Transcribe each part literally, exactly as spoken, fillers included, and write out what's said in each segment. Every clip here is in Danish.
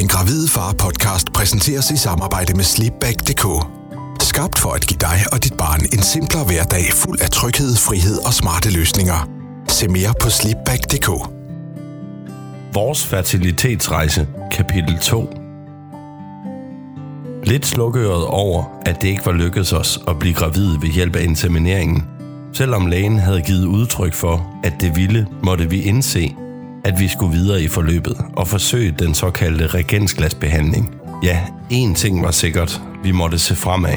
Den Gravide Far podcast præsenteres i samarbejde med Sleepback punktum d k. Skabt for at give dig og dit barn en simplere hverdag fuld af tryghed, frihed og smarte løsninger. Se mere på Sleepback punktum d k. Vores fertilitetsrejse, kapitel to. Lidt slukøret over, at det ikke var lykkedes os at blive gravide ved hjælp af insemineringen. Selvom lægen havde givet udtryk for, at det ville, måtte vi indse, at vi skulle videre i forløbet og forsøge den såkaldte reagensglasbehandling. Ja, én ting var sikkert. Vi måtte se fremad.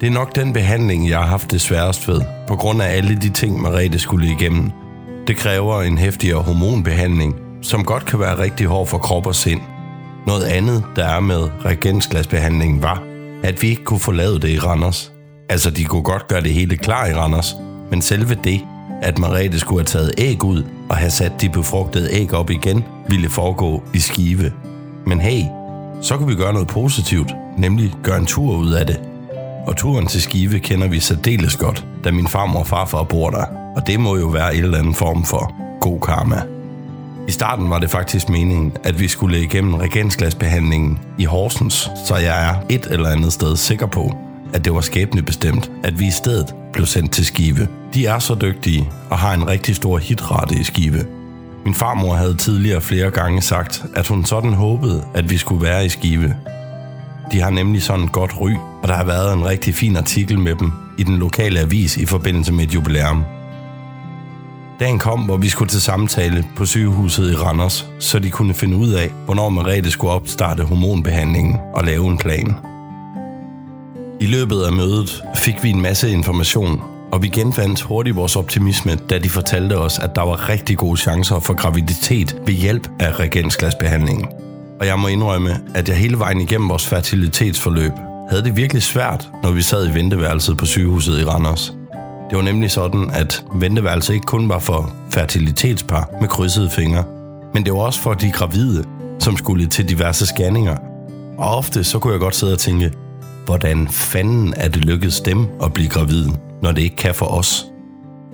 Det er nok den behandling, jeg har haft det sværest ved, på grund af alle de ting, Mariette skulle igennem. Det kræver en heftigere hormonbehandling, som godt kan være rigtig hård for krop og sind. Noget andet, der er med reagensglasbehandlingen, var, at vi ikke kunne forlade det i Randers. Altså, de kunne godt gøre det hele klar i Randers, men selve det, at Mariette skulle have taget æg ud og have sat de befrugtede æg op igen, ville foregå i Skive. Men hey, så kunne vi gøre noget positivt, nemlig gøre en tur ud af det. Og turen til Skive kender vi særdeles godt, da min farmor og farfar bor der, og det må jo være en eller anden form for god karma. I starten var det faktisk meningen, at vi skulle igennem reagensglasbehandlingen i Horsens, så jeg er et eller andet sted sikker på, at det var skæbnebestemt, at vi i stedet blev sendt til Skive. De er så dygtige og har en rigtig stor hitrate i Skive. Min farmor havde tidligere flere gange sagt, at hun sådan håbede, at vi skulle være i Skive. De har nemlig sådan et godt ry, og der har været en rigtig fin artikel med dem i den lokale avis i forbindelse med et jubilæum. Dagen kom, hvor vi skulle til samtale på sygehuset i Randers, så de kunne finde ud af, hvornår Mariette skulle opstarte hormonbehandlingen og lave en plan. I løbet af mødet fik vi en masse information, og vi genfandt hurtigt vores optimisme, da de fortalte os, at der var rigtig gode chancer for graviditet ved hjælp af reagensglasbehandlingen. Og jeg må indrømme, at jeg hele vejen igennem vores fertilitetsforløb havde det virkelig svært, når vi sad i venteværelset på sygehuset i Randers. Det var nemlig sådan, at venteværelset ikke kun var for fertilitetspar med krydsede fingre, men det var også for de gravide, som skulle til diverse scanninger. Og ofte så kunne jeg godt sidde og tænke, hvordan fanden er det lykkedes dem at blive gravide, når det ikke kan for os?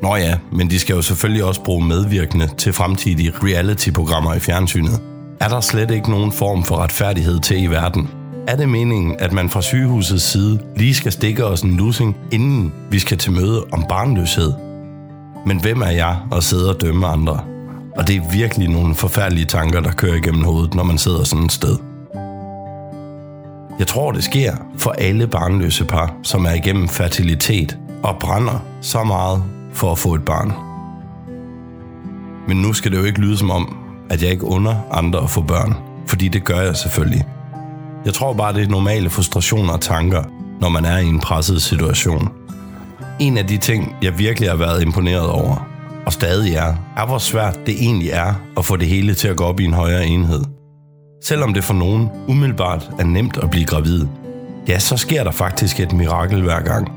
Nå ja, men de skal jo selvfølgelig også bruge medvirkende til fremtidige reality-programmer i fjernsynet. Er der slet ikke nogen form for retfærdighed til i verden? Er det meningen, at man fra sygehusets side lige skal stikke os en lussing, inden vi skal til møde om barnløshed? Men hvem er jeg at sidde og dømme andre? Og det er virkelig nogle forfærdelige tanker, der kører igennem hovedet, når man sidder sådan et sted. Jeg tror, det sker for alle barnløse par, som er igennem fertilitet og brænder så meget for at få et barn. Men nu skal det jo ikke lyde som om, at jeg ikke under andre at få børn, fordi det gør jeg selvfølgelig. Jeg tror bare, det er normale frustrationer og tanker, når man er i en presset situation. En af de ting, jeg virkelig har været imponeret over, og stadig er, er hvor svært det egentlig er at få det hele til at gå op i en højere enhed. Selvom det for nogen umiddelbart er nemt at blive gravid, ja, så sker der faktisk et mirakel hver gang.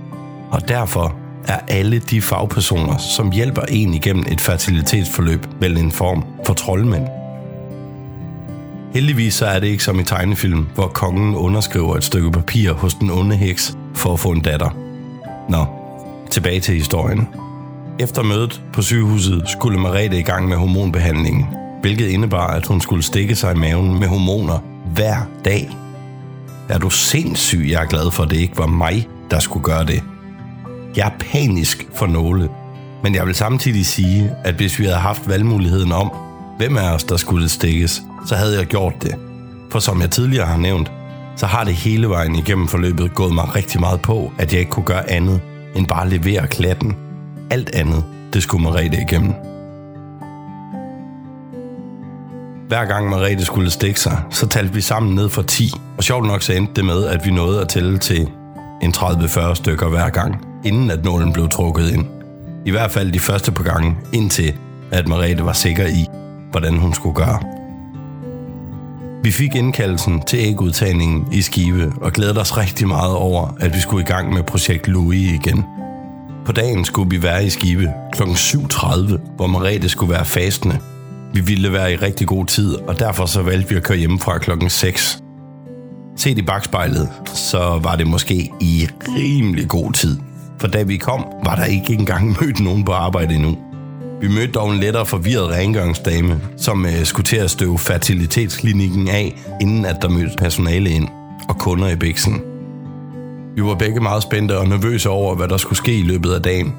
Og derfor er alle de fagpersoner, som hjælper en igennem et fertilitetsforløb, vel en form for troldmænd. Heldigvis så er det ikke som i tegnefilm, hvor kongen underskriver et stykke papir hos den onde heks for at få en datter. Nå, tilbage til historien. Efter mødet på sygehuset skulle Mariette i gang med hormonbehandlingen, hvilket indebar, at hun skulle stikke sig i maven med hormoner hver dag. Er du sindssyg, jeg er glad for, at det ikke var mig, der skulle gøre det. Jeg er panisk for nåle, men jeg vil samtidig sige, at hvis vi havde haft valgmuligheden om, hvem af os, der skulle stikkes, så havde jeg gjort det. For som jeg tidligere har nævnt, så har det hele vejen igennem forløbet gået mig rigtig meget på, at jeg ikke kunne gøre andet end bare levere klatten. Alt andet, det skulle Mariette igennem. Hver gang Mariette skulle stikke sig, så talte vi sammen ned fra ti, og sjovt nok så endte det med, at vi nåede at tælle til en tredive til fyrre stykker hver gang, inden at nålen blev trukket ind. I hvert fald de første par gange, indtil at Mariette var sikker i, hvordan hun skulle gøre. Vi fik indkaldelsen til ægudtagningen i Skive og glædede os rigtig meget over, at vi skulle i gang med projekt Louis igen. På dagen skulle vi være i Skive kl. syv tredive, hvor Mariette skulle være fastende. Vi ville være i rigtig god tid, og derfor så valgte vi at køre hjemmefra klokken seks. Set i bagspejlet, så var det måske i rimelig god tid, for da vi kom, var der ikke engang mødt nogen på arbejde endnu. Vi mødte dog en lettere forvirret rengøringsdame, som øh, skulle til at støve fertilitetsklinikken af, inden at der mødte personale ind og kunder i biksen. Vi var begge meget spændte og nervøse over, hvad der skulle ske i løbet af dagen,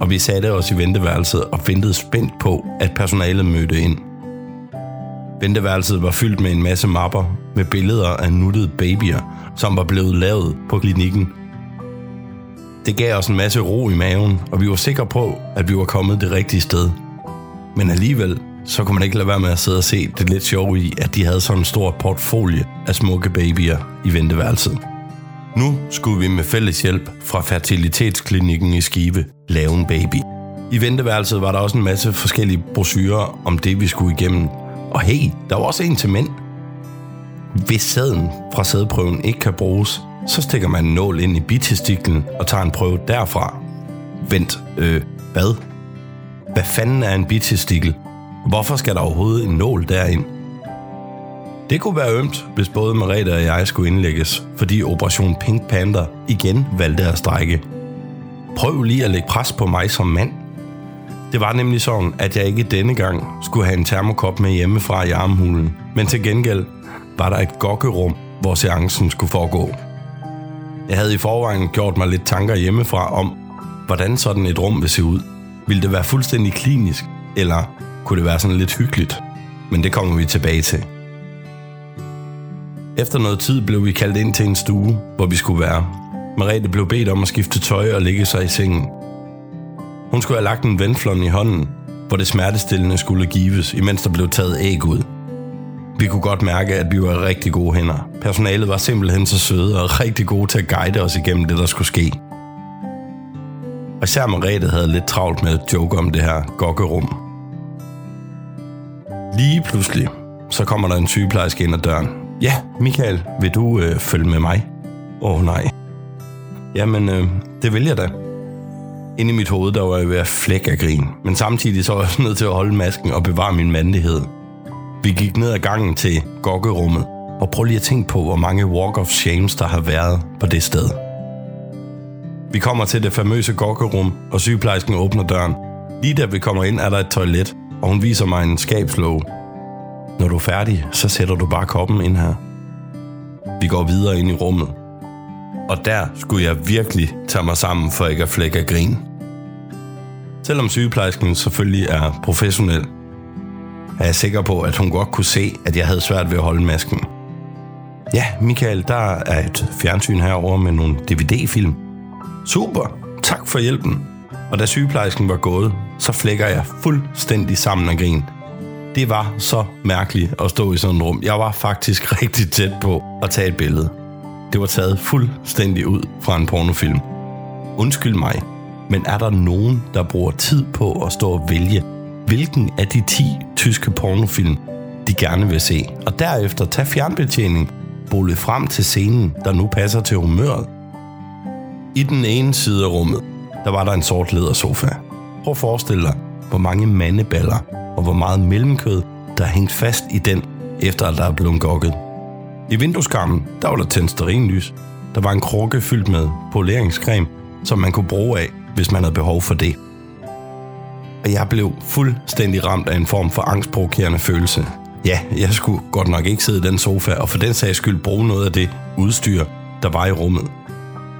og vi satte os i venteværelset og ventede spændt på, at personalet mødte ind. Venteværelset var fyldt med en masse mapper med billeder af nuttede babyer, som var blevet lavet på klinikken. Det gav os en masse ro i maven, og vi var sikre på, at vi var kommet det rigtige sted. Men alligevel, så kunne man ikke lade være med at sidde og se det lidt sjove i, at de havde sådan en stor portfolje af smukke babyer i venteværelset. Nu skulle vi med fælles hjælp fra fertilitetsklinikken i Skive lave en baby. I venteværelset var der også en masse forskellige brochurer om det, vi skulle igennem. Og hey, der var også en til mænd. Hvis sæden fra sædprøven ikke kan bruges, så stikker man en nål ind i bitestiklen og tager en prøve derfra. Vent, øh, hvad? Hvad fanden er en bitestikkel? Hvorfor skal der overhovedet en nål derind? Det kunne være ømt, hvis både Mariette og jeg skulle indlægges, fordi Operation Pink Panther igen valgte at strække. Prøv lige at lægge pres på mig som mand. Det var nemlig sådan, at jeg ikke denne gang skulle have en termokop med hjemmefra i armhulen, men til gengæld var der et gokkerum, hvor seancen skulle foregå. Jeg havde i forvejen gjort mig lidt tanker hjemmefra om, hvordan sådan et rum vil se ud. Ville det være fuldstændig klinisk, eller kunne det være sådan lidt hyggeligt? Men det kommer vi tilbage til. Efter noget tid blev vi kaldt ind til en stue, hvor vi skulle være. Mariette blev bedt om at skifte tøj og ligge sig i sengen. Hun skulle have lagt en venflon i hånden, hvor det smertestillende skulle gives, imens der blev taget æg ud. Vi kunne godt mærke, at vi var rigtig gode hænder. Personalet var simpelthen så søde og rigtig gode til at guide os igennem det, der skulle ske. Og især Mariette havde lidt travlt med at joke om det her gokkerum. Lige pludselig, så kommer der en sygeplejerske ind ad døren. Ja, Michael, vil du øh, følge med mig? Åh oh, nej. Jamen, øh, det vil jeg da. Inde i mit hoved, der var jeg ved at flække af grin. Men samtidig så var jeg nødt til at holde masken og bevare min mandighed. Vi gik ned ad gangen til gokkerummet, og prøv lige at tænke på, hvor mange walk of shames, der har været på det sted. Vi kommer til det famøse gokkerum, og sygeplejersken åbner døren. Lige da vi kommer ind, er der et toilet, og hun viser mig en skabslåge. Når du er færdig, så sætter du bare koppen ind her. Vi går videre ind i rummet. Og der skulle jeg virkelig tage mig sammen for ikke at flække af grin. Selvom sygeplejersken selvfølgelig er professionel, er jeg sikker på, at hun godt kunne se, at jeg havde svært ved at holde masken. Ja, Michael, der er et fjernsyn herovre med nogle D V D-film. Super, tak for hjælpen. Og da sygeplejersken var gået, så flækker jeg fuldstændig sammen af grin. Det var så mærkeligt at stå i sådan et rum. Jeg var faktisk rigtig tæt på at tage et billede. Det var taget fuldstændig ud fra en pornofilm. Undskyld mig, men er der nogen, der bruger tid på at stå og vælge, hvilken af de ti tyske pornofilm, de gerne vil se, og derefter tage fjernbetjening, bolle frem til scenen, der nu passer til humøret? I den ene side af rummet, der var der en sort lædersofa. Prøv at forestille dig, hvor mange mandeballer og hvor meget mellemkød, der er hængt fast i den, efter at der er blevet gokket. I vindueskarmen, der var der tændt stearinlys. Der var en krukke fyldt med poleringscreme, som man kunne bruge af, hvis man havde behov for det. Og jeg blev fuldstændig ramt af en form for angstprovokerende følelse. Ja, jeg skulle godt nok ikke sidde i den sofa, og for den sags skyld bruge noget af det udstyr, der var i rummet.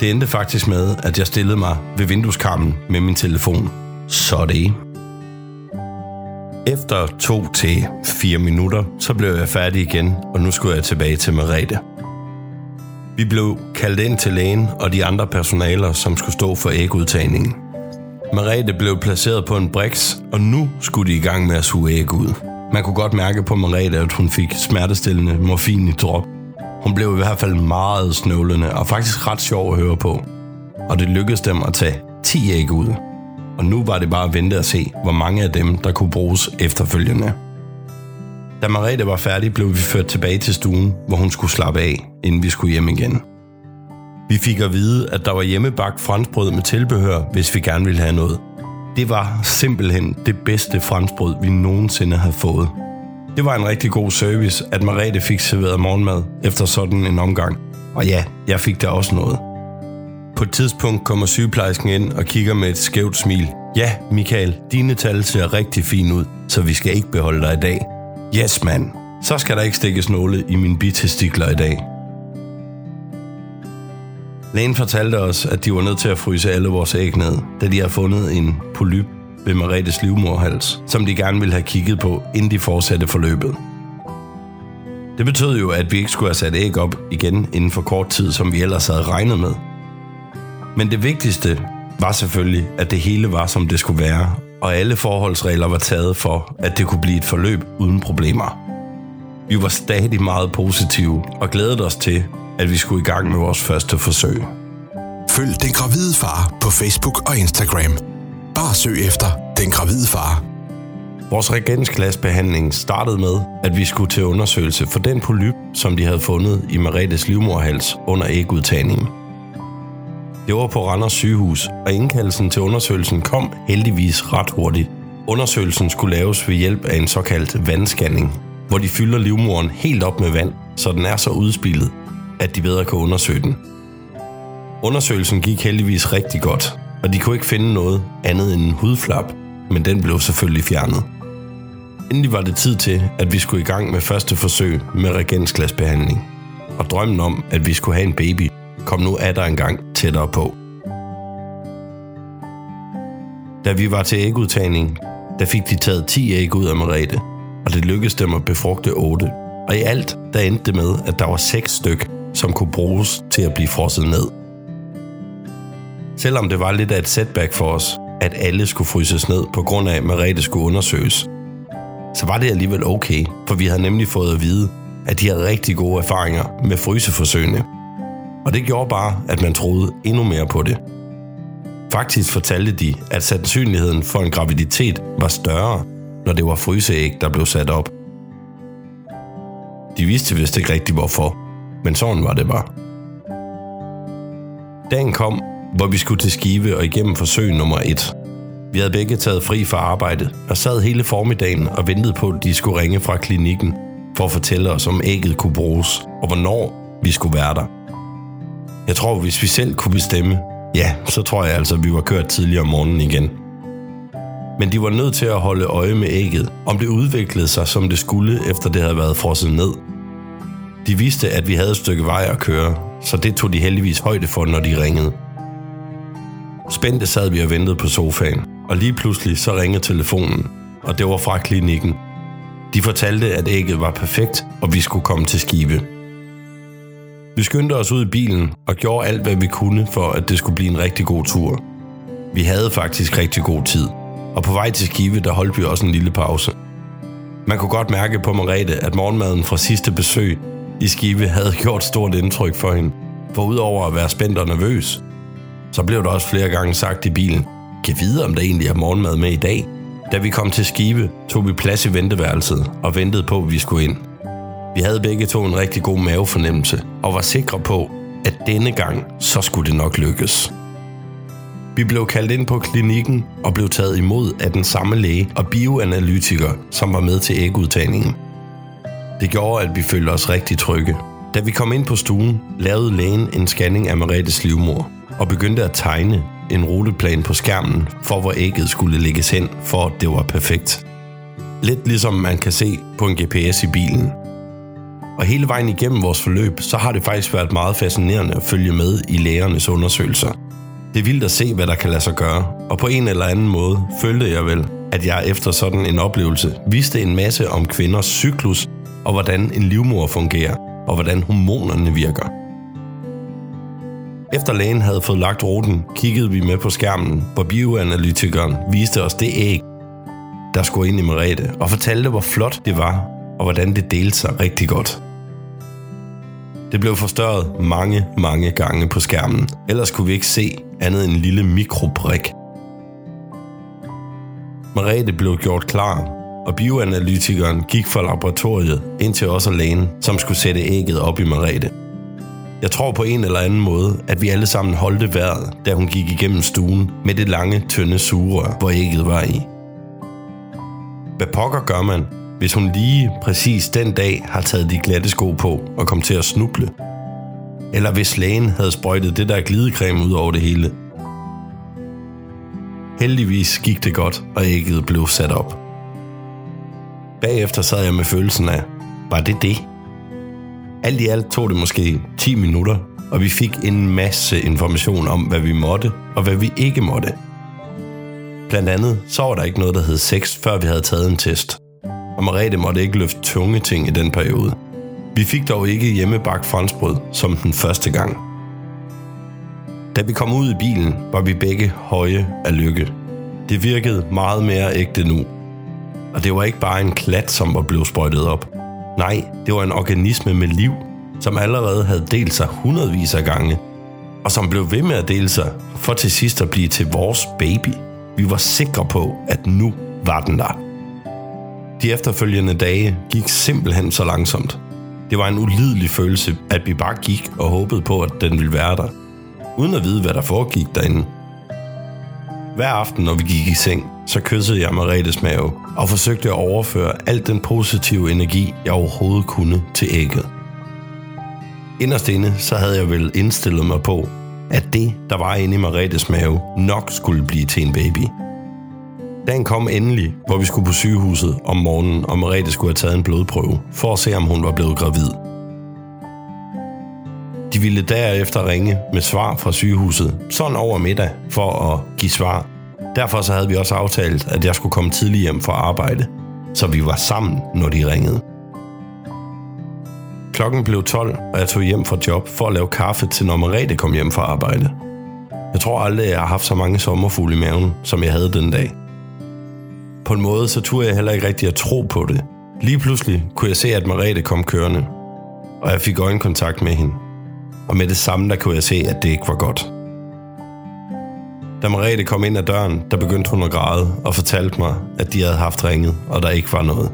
Det endte faktisk med, at jeg stillede mig ved vindueskarmen med min telefon. Så det. Efter to til fire minutter, så blev jeg færdig igen, og nu skulle jeg tilbage til Mariette. Vi blev kaldt ind til lægen og de andre personaler, som skulle stå for ægudtagningen. Mariette blev placeret på en briks, og nu skulle de i gang med at suge æg ud. Man kunne godt mærke på Mariette, at hun fik smertestillende morfin i drop. Hun blev i hvert fald meget snøvlende og faktisk ret sjov at høre på. Og det lykkedes dem at tage ti æg ud. Og nu var det bare at vente og se, hvor mange af dem, der kunne bruges efterfølgende. Da Mariette var færdig, blev vi ført tilbage til stuen, hvor hun skulle slappe af, inden vi skulle hjem igen. Vi fik at vide, at der var hjemmebagt franskbrød med tilbehør, hvis vi gerne ville have noget. Det var simpelthen det bedste franskbrød, vi nogensinde havde fået. Det var en rigtig god service, at Mariette fik serveret morgenmad efter sådan en omgang. Og ja, jeg fik da også noget. På et tidspunkt kommer sygeplejersken ind og kigger med et skævt smil, Ja, Michael, dine tal ser rigtig fine ud, så vi skal ikke beholde dig i dag. Yes, mand. Så skal der ikke stikkes nåle i mine bitestikler i dag. Lægen fortalte os, at de var nødt til at fryse alle vores æg ned, da de havde fundet en polyp ved Mariettes livmoderhals, som de gerne ville have kigget på, inden de fortsatte forløbet. Det betød jo, at vi ikke skulle have sat æg op igen inden for kort tid, som vi ellers havde regnet med. Men det vigtigste var selvfølgelig, at det hele var, som det skulle være, og alle forholdsregler var taget for, at det kunne blive et forløb uden problemer. Vi var stadig meget positive og glædede os til, at vi skulle i gang med vores første forsøg. Følg Den Gravide Far på Facebook og Instagram. Bare søg efter Den Gravide Far. Vores reagensglasbehandling startede med, at vi skulle til undersøgelse for den polyp, som de havde fundet i Mariettes livmoderhals under ægudtagningen. Det var på Randers sygehus, og indkaldelsen til undersøgelsen kom heldigvis ret hurtigt. Undersøgelsen skulle laves ved hjælp af en såkaldt vandscanning, hvor de fylder livmoderen helt op med vand, så den er så udspillet, at de bedre kan undersøge den. Undersøgelsen gik heldigvis rigtig godt, og de kunne ikke finde noget andet end en hudflap, men den blev selvfølgelig fjernet. Endelig var det tid til, at vi skulle i gang med første forsøg med reagensglasbehandling, og drømmen om, at vi skulle have en baby, kom nu atter en gang tættere på. Da vi var til ægudtagning, der fik de taget ti æg ud af Mariette, og det lykkedes dem at befrugte otte. Og i alt, der endte det med, at der var seks styk, som kunne bruges til at blive frosset ned. Selvom det var lidt af et setback for os, at alle skulle fryses ned på grund af, at Mariette skulle undersøges, så var det alligevel okay, for vi havde nemlig fået at vide, at de havde rigtig gode erfaringer med fryseforsøgene. Og det gjorde bare, at man troede endnu mere på det. Faktisk fortalte de, at sandsynligheden for en graviditet var større, når det var fryseæg, der blev sat op. De vidste vist ikke rigtigt hvorfor, men sådan var det bare. Dagen kom, hvor vi skulle til Skive og igennem forsøg nummer et. Vi havde begge taget fri fra arbejdet og sad hele formiddagen og ventede på, at de skulle ringe fra klinikken for at fortælle os, om ægget kunne bruges og hvornår vi skulle være der. Jeg tror, hvis vi selv kunne bestemme, ja, så tror jeg altså, at vi var kørt tidligere om morgenen igen. Men de var nødt til at holde øje med ægget, om det udviklede sig, som det skulle, efter det havde været frosset ned. De vidste, at vi havde et stykke vej at køre, så det tog de heldigvis højde for, når de ringede. Spændte sad vi og ventede på sofaen, og lige pludselig så ringede telefonen, og det var fra klinikken. De fortalte, at ægget var perfekt, og vi skulle komme til Skive. Vi skyndte os ud i bilen og gjorde alt, hvad vi kunne, for at det skulle blive en rigtig god tur. Vi havde faktisk rigtig god tid. Og på vej til Skive, der holdt vi også en lille pause. Man kunne godt mærke på Mariette, at morgenmaden fra sidste besøg i Skive havde gjort stort indtryk for hende. For udover at være spændt og nervøs, så blev der også flere gange sagt i bilen, kan vide, om der egentlig er morgenmad med i dag. Da vi kom til Skive, tog vi plads i venteværelset og ventede på, at vi skulle ind. Vi havde begge to en rigtig god mavefornemmelse og var sikre på, at denne gang, så skulle det nok lykkes. Vi blev kaldt ind på klinikken og blev taget imod af den samme læge og bioanalytiker, som var med til ægudtagningen. Det gjorde, at vi følte os rigtig trygge. Da vi kom ind på stuen, lavede lægen en scanning af Mariettes livmor og begyndte at tegne en ruteplan på skærmen for, hvor ægget skulle lægges hen, for at det var perfekt. Lidt ligesom man kan se på en G P S i bilen. Og hele vejen igennem vores forløb, så har det faktisk været meget fascinerende at følge med i lægernes undersøgelser. Det er vildt at se, hvad der kan lade sig gøre, og på en eller anden måde følte jeg vel, at jeg efter sådan en oplevelse vidste en masse om kvinders cyklus, og hvordan en livmoder fungerer, og hvordan hormonerne virker. Efter lægen havde fået lagt ruten, kiggede vi med på skærmen, hvor bioanalytikeren viste os det æg, der skulle ind i Mariette, og fortalte, hvor flot det var, og hvordan det delte sig rigtig godt. Det blev forstørret mange, mange gange på skærmen. Ellers kunne vi ikke se andet end en lille mikroprik. Mariette blev gjort klar, og bioanalytikeren gik fra laboratoriet ind til os og lægen, som skulle sætte ægget op i Mariette. Jeg tror på en eller anden måde, at vi alle sammen holdte vejret, da hun gik igennem stuen med det lange, tynde sugerør, hvor ægget var i. Hvad pokker gør man, hvis hun lige præcis den dag har taget de glatte sko på og kom til at snuble? Eller hvis lægen havde sprøjtet det der glidecreme ud over det hele? Heldigvis gik det godt, og ægget blev sat op. Bagefter sad jeg med følelsen af, var det det? Alt i alt tog det måske ti minutter, og vi fik en masse information om, hvad vi måtte og hvad vi ikke måtte. Blandt andet så var der ikke noget, der hed sex, før vi havde taget en test. Og Mariette måtte ikke løfte tunge ting i den periode. Vi fik dog ikke hjemmebagt franskbrød som den første gang. Da vi kom ud i bilen, var vi begge høje af lykke. Det virkede meget mere ægte nu. Og det var ikke bare en klat, som var blevet sprøjtet op. Nej, det var en organisme med liv, som allerede havde delt sig hundredvis af gange, og som blev ved med at dele sig, for til sidst at blive til vores baby. Vi var sikre på, at nu var den der. De efterfølgende dage gik simpelthen så langsomt. Det var en ulidelig følelse, at vi bare gik og håbede på, at den ville være der, uden at vide, hvad der foregik derinde. Hver aften, når vi gik i seng, så kyssede jeg Mariettes mave og forsøgte at overføre al den positive energi, jeg overhovedet kunne til ægget. Inderst inde, så havde jeg vel indstillet mig på, at det, der var inde i Mariettes mave, nok skulle blive til en baby. Dagen kom endelig, hvor vi skulle på sygehuset om morgenen, og Mariette skulle have taget en blodprøve, for at se, om hun var blevet gravid. De ville derefter ringe med svar fra sygehuset, sådan over middag, for at give svar. Derfor så havde vi også aftalt, at jeg skulle komme tidligt hjem fra arbejde, så vi var sammen, når de ringede. Klokken blev tolv, og jeg tog hjem fra job for at lave kaffe, til når Mariette kom hjem fra arbejde. Jeg tror aldrig, jeg har haft så mange sommerfugle i maven, som jeg havde den dag. På en måde, så turde jeg heller ikke rigtig at tro på det. Lige pludselig kunne jeg se, at Mariette kom kørende, og jeg fik øjenkontakt med hende. Og med det samme, der kunne jeg se, at det ikke var godt. Da Mariette kom ind ad døren, der begyndte hun at græde og fortalte mig, at de havde haft ringet, og der ikke var noget.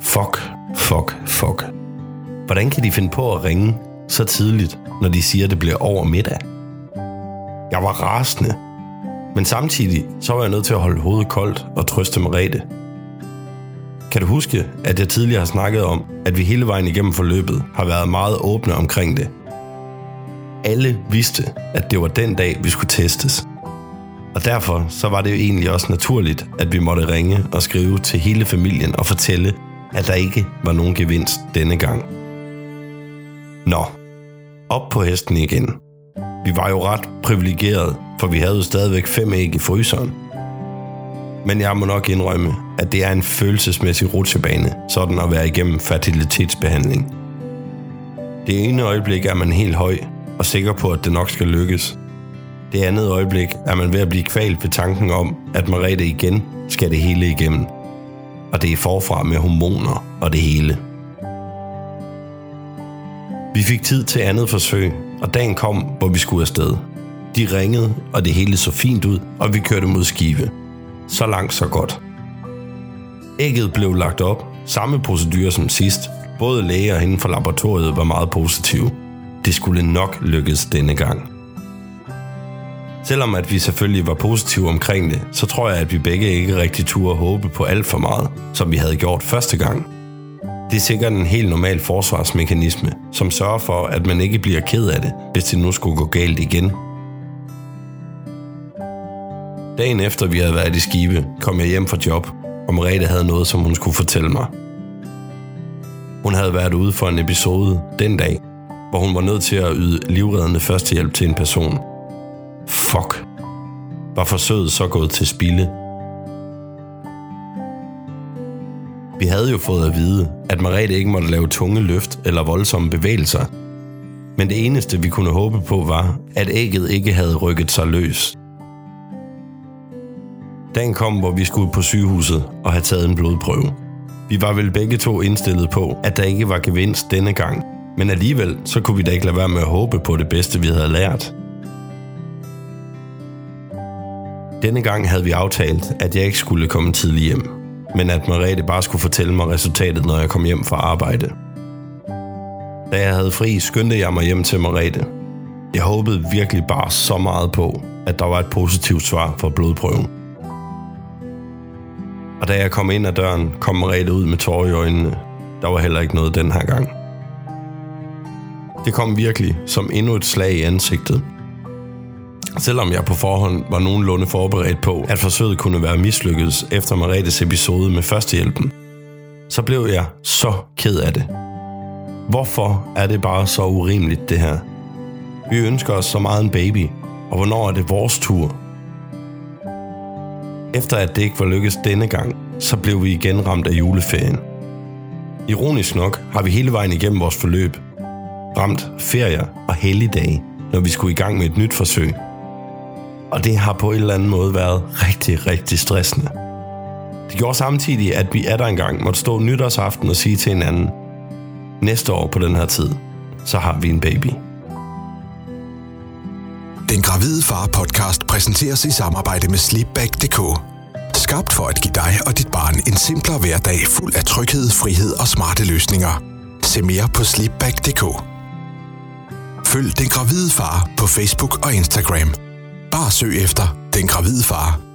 Fuck, fuck, fuck. Hvordan kan de finde på at ringe så tidligt, når de siger, at det bliver over middag? Jeg var rasende. Men samtidig så var jeg nødt til at holde hovedet koldt og trøste Mariette. Kan du huske, at jeg tidligere har snakket om, at vi hele vejen igennem forløbet har været meget åbne omkring det? Alle vidste, at det var den dag, vi skulle testes. Og derfor så var det jo egentlig også naturligt, at vi måtte ringe og skrive til hele familien og fortælle, at der ikke var nogen gevinst denne gang. Nå, op på hesten igen. Vi var jo ret privilegerede, for vi havde jo stadigvæk fem æg i fryseren. Men jeg må nok indrømme, at det er en følelsesmæssig rutsjebane, sådan at være igennem fertilitetsbehandling. Det ene øjeblik er man helt høj og sikker på, at det nok skal lykkes. Det andet øjeblik er man ved at blive kvalt ved tanken om, at Mariette igen skal det hele igennem. Og det er forfra med hormoner og det hele. Vi fik tid til andet forsøg, og dagen kom, hvor vi skulle afsted. De ringede, og det hele så fint ud, og vi kørte mod Skive. Så langt, så godt. Ægget blev lagt op, samme procedure som sidst. Både læger og hende fra laboratoriet var meget positive. Det skulle nok lykkes denne gang. Selvom at vi selvfølgelig var positive omkring det, så tror jeg, at vi begge ikke rigtig turde håbe på alt for meget, som vi havde gjort første gang. Det er sikkert en helt normal forsvarsmekanisme, som sørger for, at man ikke bliver ked af det, hvis det nu skulle gå galt igen. Dagen efter vi havde været i Skive, kom jeg hjem fra job, og Mariette havde noget, som hun skulle fortælle mig. Hun havde været ude for en episode den dag, hvor hun var nødt til at yde livreddende førstehjælp til en person. Fuck. Var forsøget så gået til spilde? Vi havde jo fået at vide, at Mariette ikke måtte lave tunge løft eller voldsomme bevægelser. Men det eneste, vi kunne håbe på, var, at ægget ikke havde rykket sig løs. Dagen kom, hvor vi skulle på sygehuset og have taget en blodprøve. Vi var vel begge to indstillet på, at der ikke var gevinst denne gang, men alligevel så kunne vi da ikke lade være med at håbe på det bedste, vi havde lært. Denne gang havde vi aftalt, at jeg ikke skulle komme tidligt hjem, men at Mariette bare skulle fortælle mig resultatet, når jeg kom hjem fra arbejde. Da jeg havde fri, skyndte jeg mig hjem til Mariette. Jeg håbede virkelig bare så meget på, at der var et positivt svar fra blodprøven. Og da jeg kom ind ad døren, kom Mariette ud med tårer i øjnene. Der var heller ikke noget den her gang. Det kom virkelig som endnu et slag i ansigtet. Selvom jeg på forhånd var nogenlunde forberedt på, at forsøget kunne være mislykket efter Mariettes episode med førstehjælpen, så blev jeg så ked af det. Hvorfor er det bare så urimeligt, det her? Vi ønsker os så meget en baby, og hvornår er det vores tur? Efter at det ikke var lykkedes denne gang, så blev vi igen ramt af juleferien. Ironisk nok har vi hele vejen igennem vores forløb ramt ferier og helligdage, når vi skulle i gang med et nyt forsøg. Og det har på en eller anden måde været rigtig, rigtig stressende. Det gjorde samtidig, at vi atter engang måtte stå nytårsaften og sige til hinanden, næste år på den her tid, så har vi en baby. Den Gravide Far podcast præsenteres i samarbejde med Sleepback punktum d k. Skabt for at give dig og dit barn en simplere hverdag fuld af tryghed, frihed og smarte løsninger. Se mere på Sleepback punktum d k. Følg Den Gravide Far på Facebook og Instagram. Bare søg efter Den Gravide Far.